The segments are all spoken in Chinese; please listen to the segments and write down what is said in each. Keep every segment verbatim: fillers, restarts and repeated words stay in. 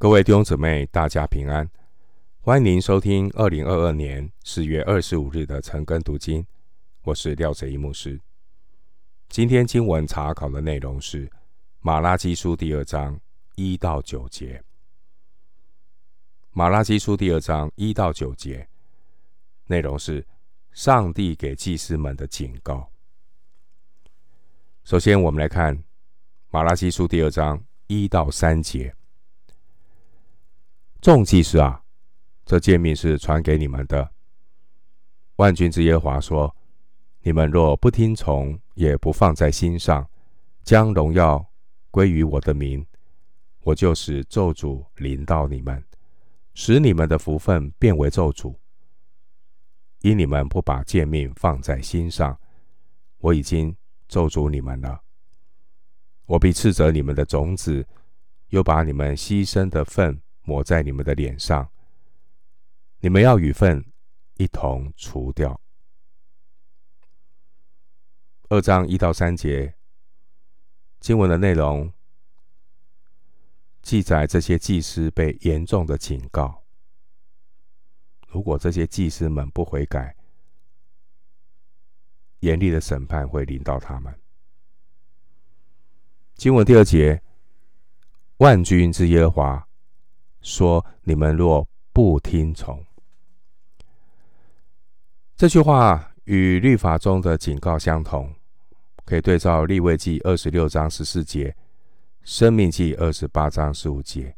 各位弟兄姊妹，大家平安！欢迎您收听二零二二年四月二十五日的晨更读经，我是廖哲一牧师。今天经文查考的内容是马拉基书第二章一到九节。马拉基书第二章一到九节内容是上帝给祭司们的警告。首先，我们来看马拉基书第二章一到三节。众祭司啊，这诫命是传给你们的。万军之耶和华说：你们若不听从，也不放在心上，将荣耀归于我的名，我就使咒诅临到你们，使你们的福分变为咒诅。因你们不把诫命放在心上，我已经咒诅你们了。我必斥责你们的种子，又把你们牺牲的份抹在你们的脸上，你们要与粪一同除掉。二章一到三节经文的内容记载这些祭司被严重的警告，如果这些祭司们不悔改，严厉的审判会临到他们。经文第二节，万军之耶和华说：你们若不听从，这句话与律法中的警告相同，可以对照利未记二十六章十四节、申命记二十八章十五节。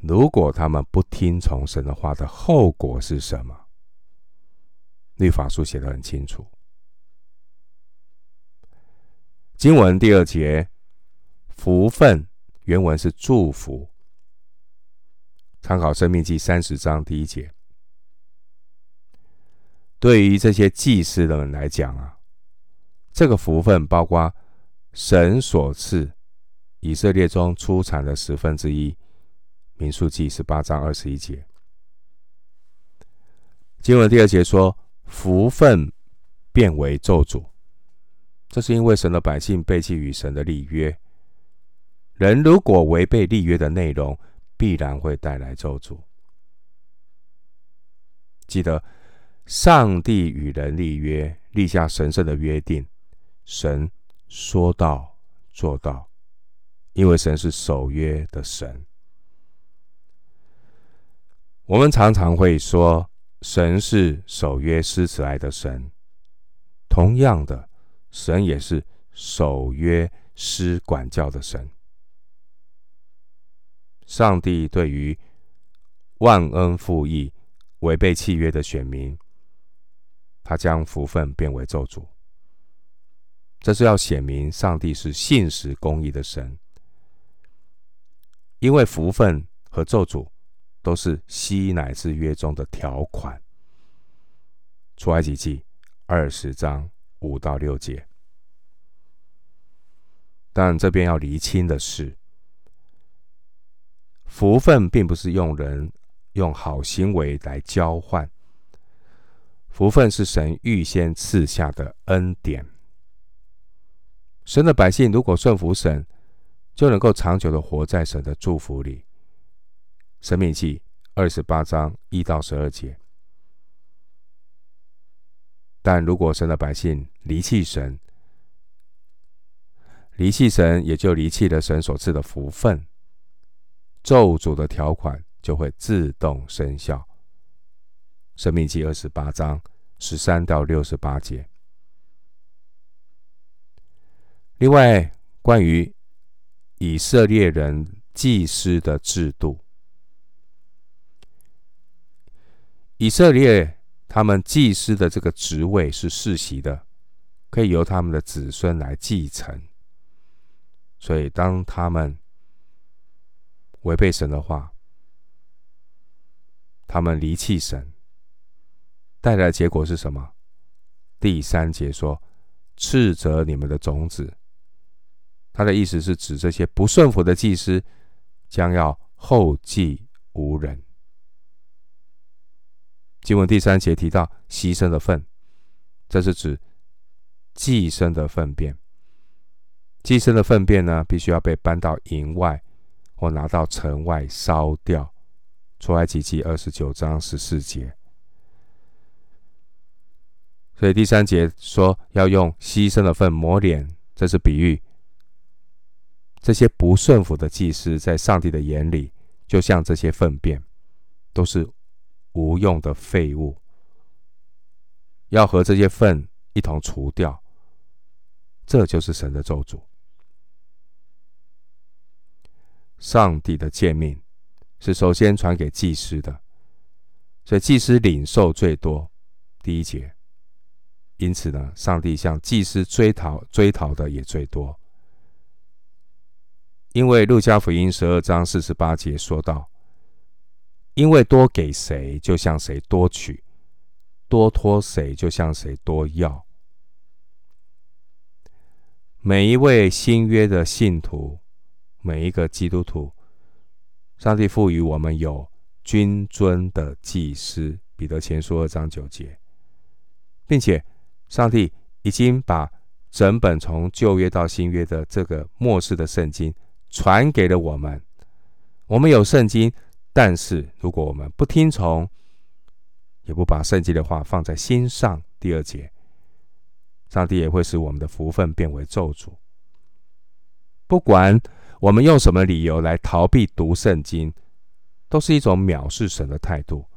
如果他们不听从神的话的后果是什么？律法书写得很清楚。经文第二节，福分。原文是祝福，参考《申命记》三十章第一节。对于这些祭司的人来讲啊，这个福分包括神所赐以色列中出产的十分之一，《民数记》十八章二十一节。经文第二节说：“福分变为咒诅”，这是因为神的百姓背弃与神的立约。人如果违背立约的内容，必然会带来咒诅。记得，上帝与人立约，立下神圣的约定，神说到做到，因为神是守约的神。我们常常会说，神是守约施慈爱的神，同样的，神也是守约施管教的神。上帝对于忘恩负义、违背契约的选民，他将福分变为咒诅。这是要显明上帝是信实公义的神，因为福分和咒诅都是西乃之约中的条款。出埃及记二十章五到六节。但这边要厘清的是，福分并不是用人用好行为来交换，福分是神预先赐下的恩典。神的百姓如果顺服神，就能够长久的活在神的祝福里。申命记二十八章一到十二节。但如果神的百姓离弃神，离弃神也就离弃了神所赐的福分。咒诅的条款就会自动生效。申命记二十八章十三到六十八节。另外，关于以色列人祭司的制度，以色列他们祭司的这个职位是世袭的，可以由他们的子孙来继承。所以，当他们违背神的话，他们离弃神，带来的结果是什么？第三节说：斥责你们的种子。他的意思是指这些不顺服的祭司将要后继无人。经文第三节提到牺牲的份，这是指祭牲的粪便。祭牲的粪便呢，必须要被搬到营外或拿到城外烧掉。出埃及记二十九章十四节。所以第三节说要用牺牲的份抹脸，这是比喻。这些不顺服的祭司在上帝的眼里，就像这些粪便，都是无用的废物，要和这些粪一同除掉。这就是神的咒诅。上帝的诫命是首先传给祭司的，所以祭司领受最多。第一节，因此呢，上帝向祭司追讨追讨的也最多。因为路加福音十二章四十八节说道：“因为多给谁，就向谁多取；多托谁，就向谁多要。”每一位新约的信徒，每一个基督徒，上帝赋予我们有君尊的祭司，彼得前书二章九节，并且上帝已经把整本从旧约到新约的这个末世的圣经传给了我们。我们有圣经，但是如果我们不听从，也不把圣经的话放在心上，第二节，上帝也会使我们的福分变为咒诅。不管我们用什么理由来逃避读圣经，都是一种藐视神的态度，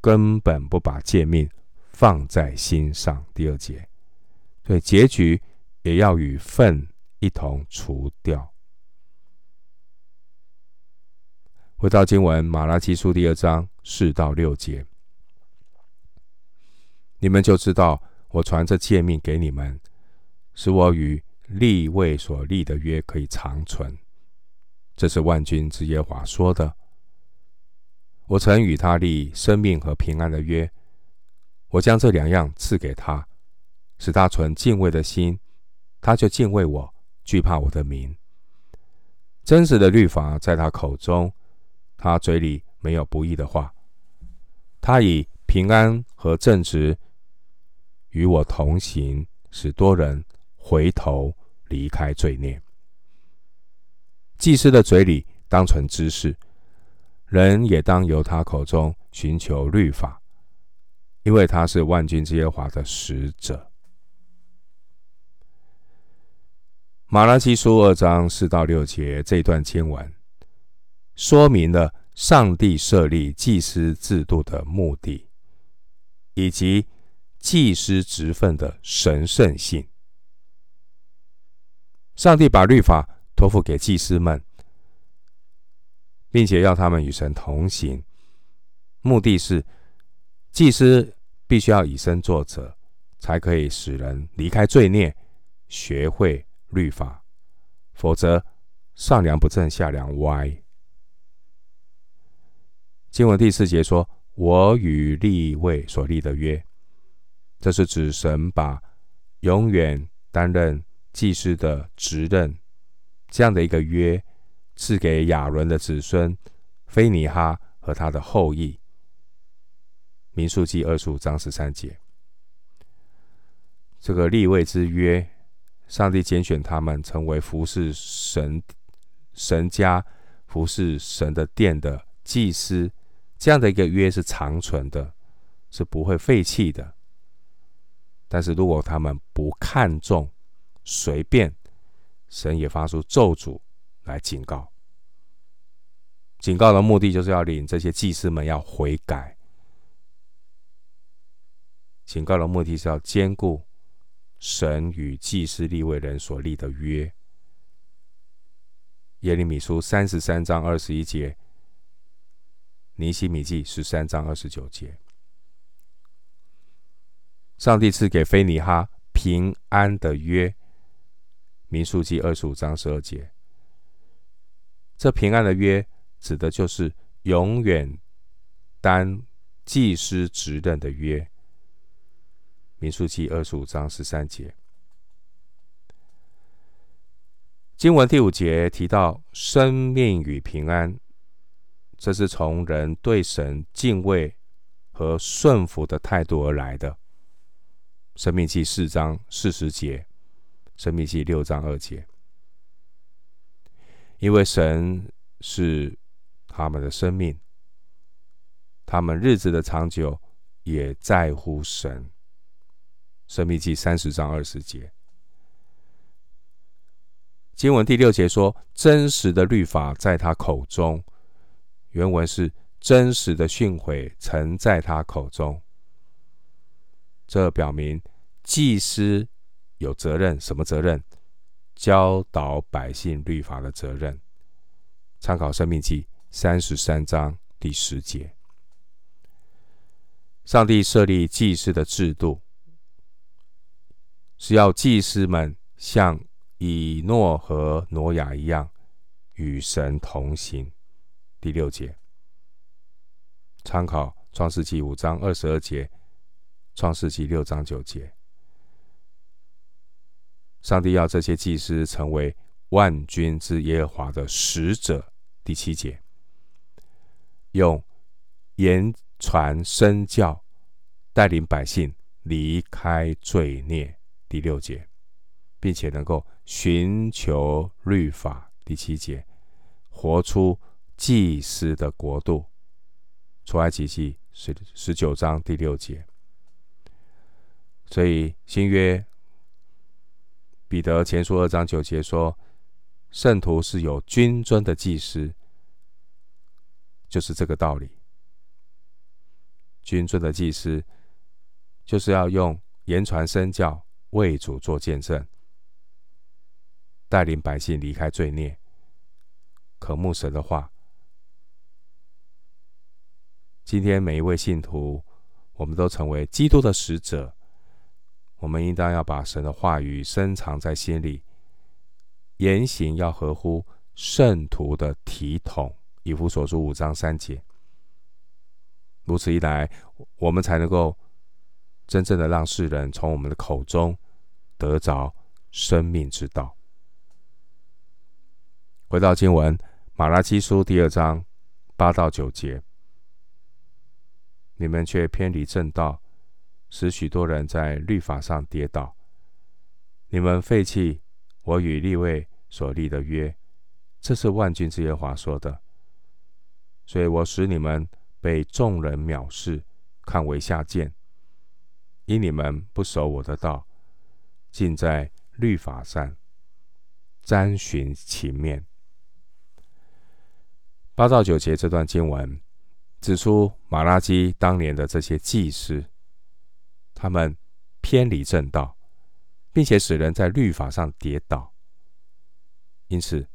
根本不把诫命放在心上，第二节。所以结局也要与粪一同除掉。回到经文，马拉基书第二章四到六节，你们就知道我传这诫命给你们，使我与立位所立的约可以长存，这是万军之耶和华说的。我曾与他立生命和平安的约，我将这两样赐给他，使他存敬畏的心，他就敬畏我，惧怕我的名。真实的律法在他口中，他嘴里没有不义的话。他以平安和正直与我同行，使多人回头离开罪孽。祭司的嘴里当存知识，人也当由他口中寻求律法，因为他是万军之耶和华的使者。马拉基书二章四到六节这一段经文，说明了上帝设立祭司制度的目的，以及祭司职分的神圣性。上帝把律法托付给祭司们，并且要他们与神同行，目的是祭司必须要以身作则，才可以使人离开罪孽，学会律法，否则上梁不正下梁歪。经文第四节说，我与利未所立的约，这是指神把永远担任祭司的职任这样的一个约赐给亚伦的子孙非尼哈和他的后裔，民数记二十五章十三节。这个立位之约，上帝拣选他们成为服侍神神家服侍神的殿的祭司，这样的一个约是长存的，是不会废弃的。但是如果他们不看重随便，神也发出咒诅来警告。警告的目的就是要领这些祭司们要悔改。警告的目的是要兼顾神与祭司立位人所立的约。耶利米书三十三章二十一节，尼希米记十三章二十九节。上帝赐给非尼哈平安的约，民数记二十五章十二节。这平安的约指的就是永远担祭司职任的约，民数记二十五章十三节。经文第五节提到生命与平安，这是从人对神敬畏和顺服的态度而来的。申命记四章四十节，申命记六章二节。因为神是他们的生命，他们日子的长久也在乎神。申命记三十章二十节。经文第六节说，真实的律法在他口中，原文是真实的训诲曾在他口中。这表明祭司有责任，什么责任？教导百姓律法的责任。参考申命记三十三章第十节。上帝设立祭司的制度，是要祭司们像以诺和挪亚一样与神同行。第六节。参考创世纪五章二十二节，创世纪六章九节。上帝要这些祭司成为万军之耶和华的使者。第七节，用言传身教带领百姓离开罪孽。第六节，并且能够寻求律法。第七节，活出祭司的国度。出埃及记十九章第六节。所以新约彼得前书二章九节说，圣徒是有君尊的祭司，就是这个道理。君尊的祭司就是要用言传身教为主做见证，带领百姓离开罪孽，渴慕神的话。今天每一位信徒，我们都成为基督的使者，我们应当要把神的话语深藏在心里，言行要合乎圣徒的体统。以弗所书五章三节。如此一来，我们才能够真正的让世人从我们的口中得着生命之道。回到经文，马拉基书第二章八到九节。你们却偏离正道，使许多人在律法上跌倒。你们废弃我与利未所立的约，这是万军之耶和华说的。所以我使你们被众人藐视，看为下贱，因你们不守我的道，竟在律法上瞻徇情面。八到九节这段经文指出马拉基当年的这些祭司，他们偏离正道，并且使人在律法上跌倒，因此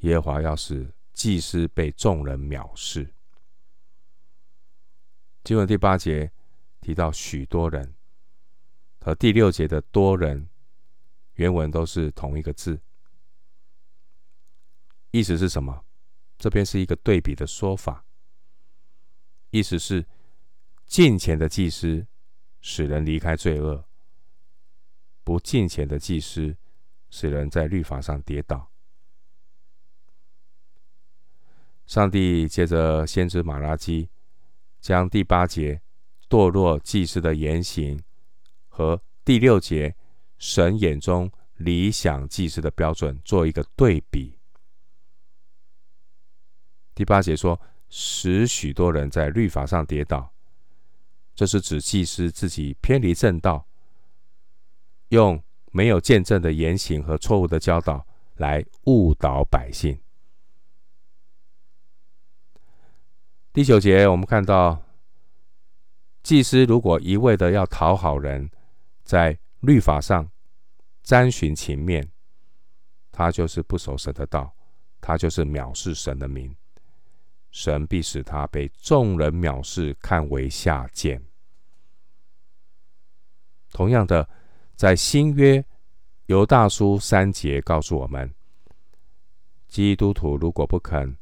耶和华要使祭司被众人藐视。经文第八节提到许多人，和第六节的多人原文都是同一个字，意思是什么？这边是一个对比的说法，意思是敬虔的祭司使人离开罪恶，不敬虔的祭司使人在律法上跌倒。上帝借着先知马拉基，将第八节堕落祭司的言行和第六节神眼中理想祭司的标准做一个对比。第八节说，使许多人在律法上跌倒，这是指祭司自己偏离正道，用没有见证的言行和错误的教导来误导百姓。第九节我们看到，祭司如果一味的要讨好人，在律法上瞻徇情面，他就是不守神的道，他就是藐视神的名，神必使他被众人藐视，看为下贱。同样的，在新约犹大书三节告诉我们，基督徒如果不肯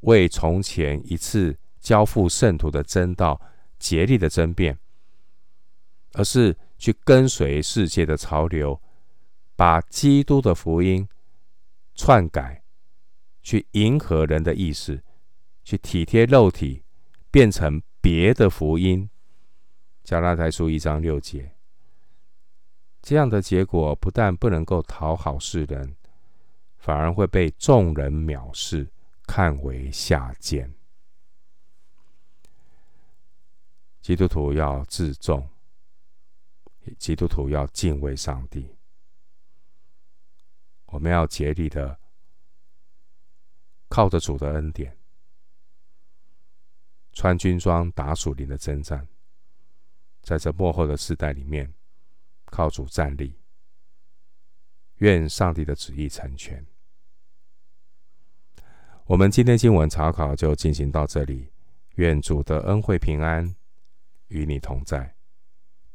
为从前一次交付圣徒的真道竭力的争辩，而是去跟随世界的潮流，把基督的福音篡改，去迎合人的意识，去体贴肉体，变成别的福音。加拉太书一章六节。这样的结果不但不能够讨好世人，反而会被众人藐视，看为下贱。基督徒要自重，基督徒要敬畏上帝，我们要竭力的靠着主的恩典，穿军装打属灵的征战，在这末后的世代里面靠主站立，愿上帝的旨意成全。我们今天经文查考就进行到这里，愿主的恩惠平安与你同在。